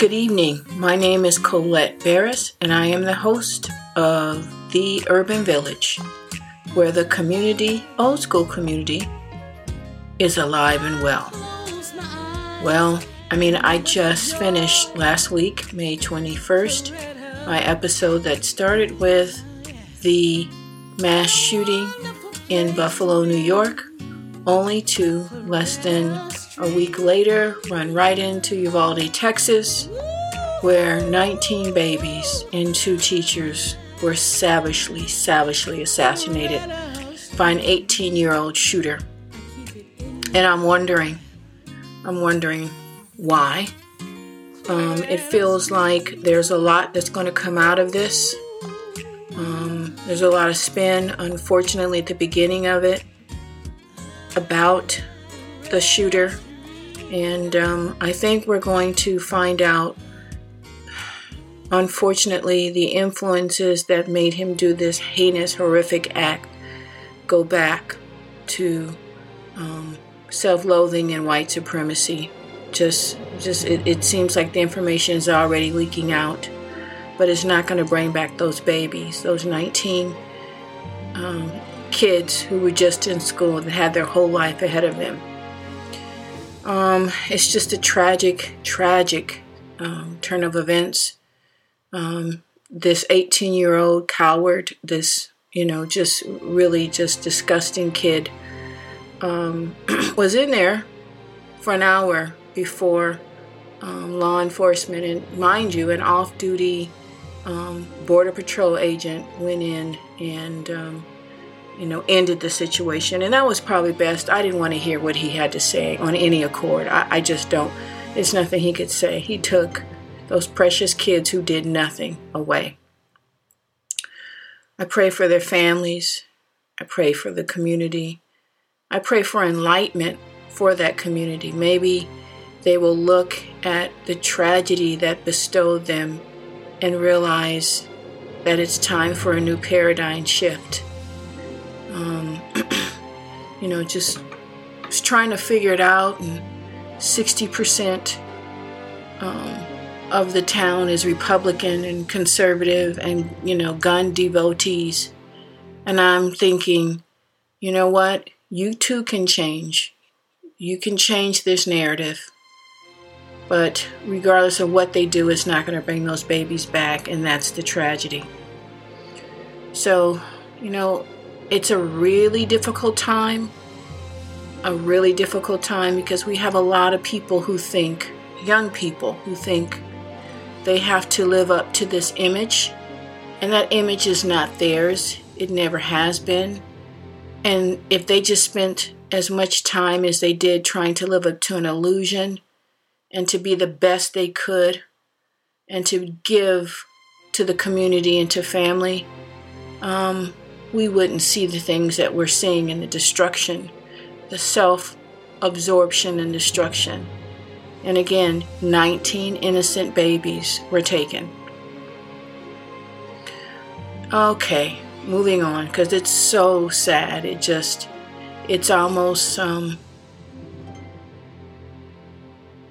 Good evening. My name is Colette Barris, and I am the host of The Urban Village, where the community, old school community, is alive and well. I just finished last week, May 21st, my episode that started with the mass shooting in Buffalo, New York, only to less than a week later run right into Uvalde, Texas, where 19 babies and 2 teachers were savagely assassinated by an 18-year-old shooter. And I'm wondering why. It feels like there's a lot that's going to come out of this. There's a lot of spin, unfortunately, at the beginning of it about the shooter. And I think we're going to find out, unfortunately, the influences that made him do this heinous, horrific act go back to self-loathing and white supremacy. It seems like the information is already leaking out, but it's not going to bring back those babies, those 19 kids who were just in school and had their whole life ahead of them. It's just a tragic turn of events. This 18-year-old coward, this, just really just disgusting kid, was in there for an hour before law enforcement, and mind you, an off-duty Border Patrol agent went in and ended the situation. And that was probably best. I didn't want to hear what he had to say on any accord. I just don't. It's nothing he could say. He took those precious kids who did nothing away. I pray for their families. I pray for the community. I pray for enlightenment for that community. Maybe they will look at the tragedy that bestowed them and realize that it's time for a new paradigm shift. Just trying to figure it out, and 60% of the town is Republican and conservative and, gun devotees. And I'm thinking, you know what? You too can change. You can change this narrative. But regardless of what they do, it's not going to bring those babies back, and that's the tragedy. So, it's a really difficult time because we have a lot of people who think, young people who think they have to live up to this image, and that image is not theirs. It never has been. And if they just spent as much time as they did trying to live up to an illusion and to be the best they could and to give to the community and to family, we wouldn't see the things that we're seeing in the destruction, the self-absorption and destruction. And again, 19 innocent babies were taken. Okay, moving on, because it's so sad. It's almost,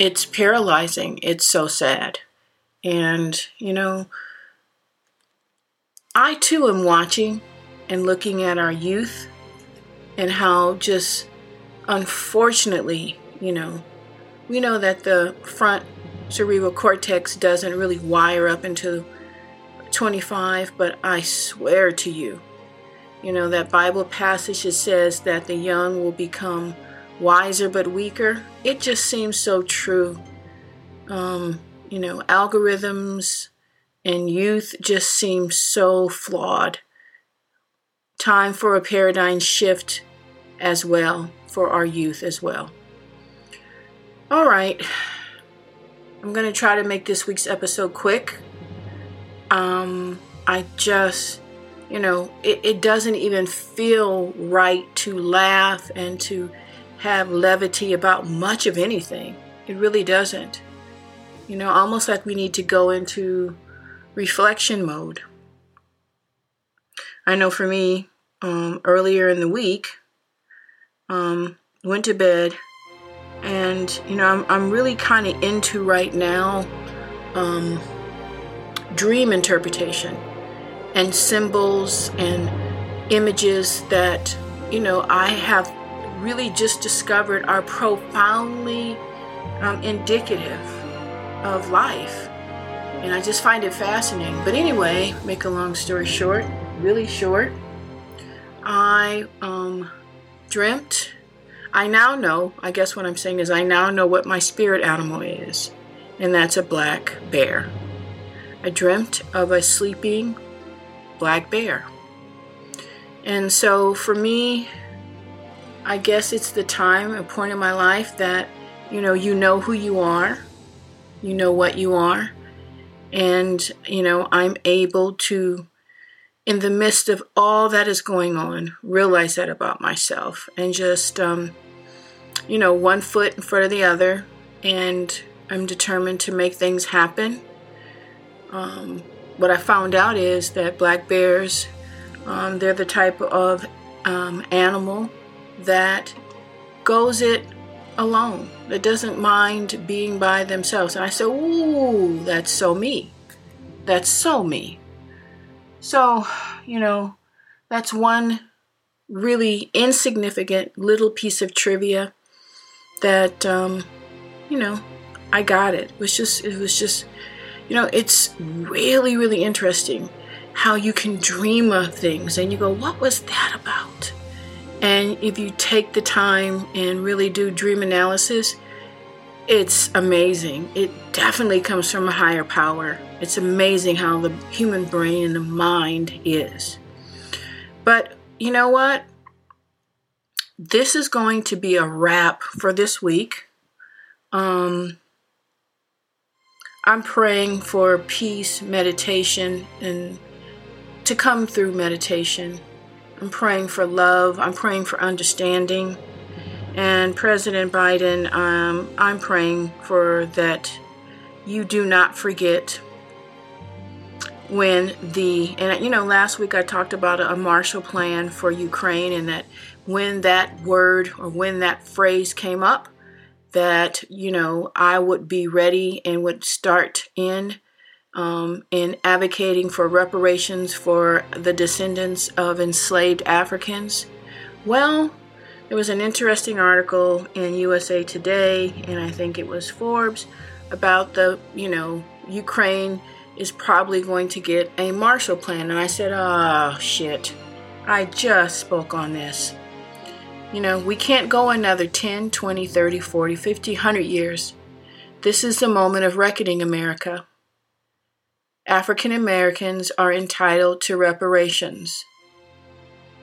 it's paralyzing. It's so sad. And, I too am watching and looking at our youth and how just unfortunately, we know that the front cerebral cortex doesn't really wire up until 25, but I swear to you, that Bible passage that says that the young will become wiser but weaker. It just seems so true. Algorithms and youth just seem so flawed. Time for a paradigm shift as well, for our youth as well. All right. I'm going to try to make this week's episode quick. I just, it doesn't even feel right to laugh and to have levity about much of anything. It really doesn't. Almost like we need to go into reflection mode. I know for me, earlier in the week, went to bed, and I'm really kind of into right now dream interpretation and symbols and images that, you know, I have really just discovered are profoundly indicative of life. And I just find it fascinating. But anyway, make a long story short, really short, I dreamt. I now know, I guess what I'm saying is I now know what my spirit animal is, and that's a black bear. I dreamt of a sleeping black bear. And so for me, I guess it's the time, a point in my life that, you know who you are, you know what you are. And, I'm able to, in the midst of all that is going on, realize that about myself and just, one foot in front of the other. And I'm determined to make things happen. What I found out is that black bears, they're the type of animal that goes it alone, that doesn't mind being by themselves. And I said, ooh, that's so me. That's so me. So, that's one really insignificant little piece of trivia that, I got it. It was just, it's really, really interesting how you can dream of things and you go, what was that about? And if you take the time and really do dream analysis, it's amazing. It definitely comes from a higher power. It's amazing how the human brain and the mind is. But you know what? This is going to be a wrap for this week. I'm praying for peace, meditation, and to come through meditation. I'm praying for love. I'm praying for understanding. And President Biden, I'm praying for that you do not forget when last week I talked about a Marshall Plan for Ukraine, and that when that word or when that phrase came up, that, I would be ready and would start in advocating for reparations for the descendants of enslaved Africans. Well, there was an interesting article in USA Today, and I think it was Forbes, about the, Ukraine is probably going to get a Marshall Plan. And I said, oh, shit, I just spoke on this. We can't go another 10, 20, 30, 40, 50, 100 years. This is the moment of reckoning, America. African Americans are entitled to reparations.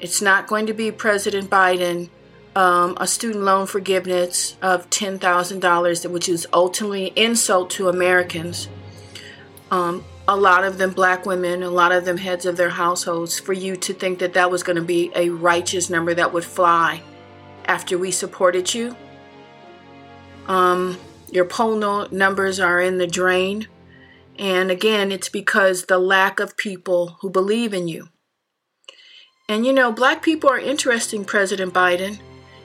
It's not going to be President Biden, a student loan forgiveness of $10,000, which is ultimately insult to Americans. A lot of them black women, a lot of them heads of their households, for you to think that that was going to be a righteous number that would fly after we supported you. Your poll numbers are in the drain. And again, it's because the lack of people who believe in you. And black people are interesting, President Biden.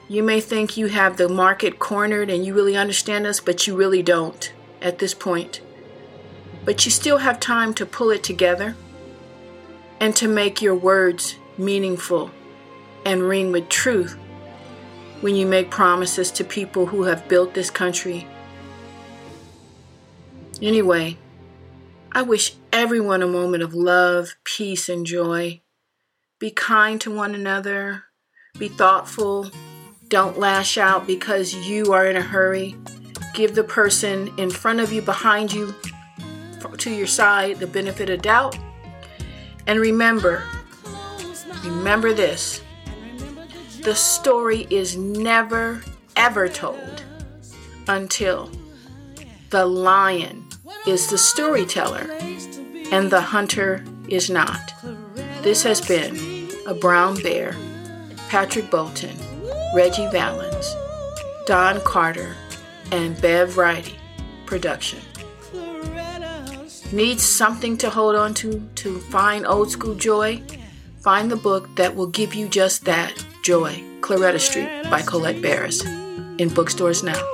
You may think you have the market cornered and you really understand us, but you really don't at this point. But you still have time to pull it together and to make your words meaningful and ring with truth when you make promises to people who have built this country. Anyway, I wish everyone a moment of love, peace, and joy. Be kind to one another. Be thoughtful. Don't lash out because you are in a hurry. Give the person in front of you, behind you, to your side, the benefit of doubt. And remember this. The story is never, ever told until the lion is the storyteller and the hunter is not. This has been A Brown Bear, Patrick Bolton, Reggie Valens, Don Carter, and Bev Righty production. Need something to hold on to find old school joy? Find the book that will give you just that joy. Claretta Street by Colette Barris in bookstores now.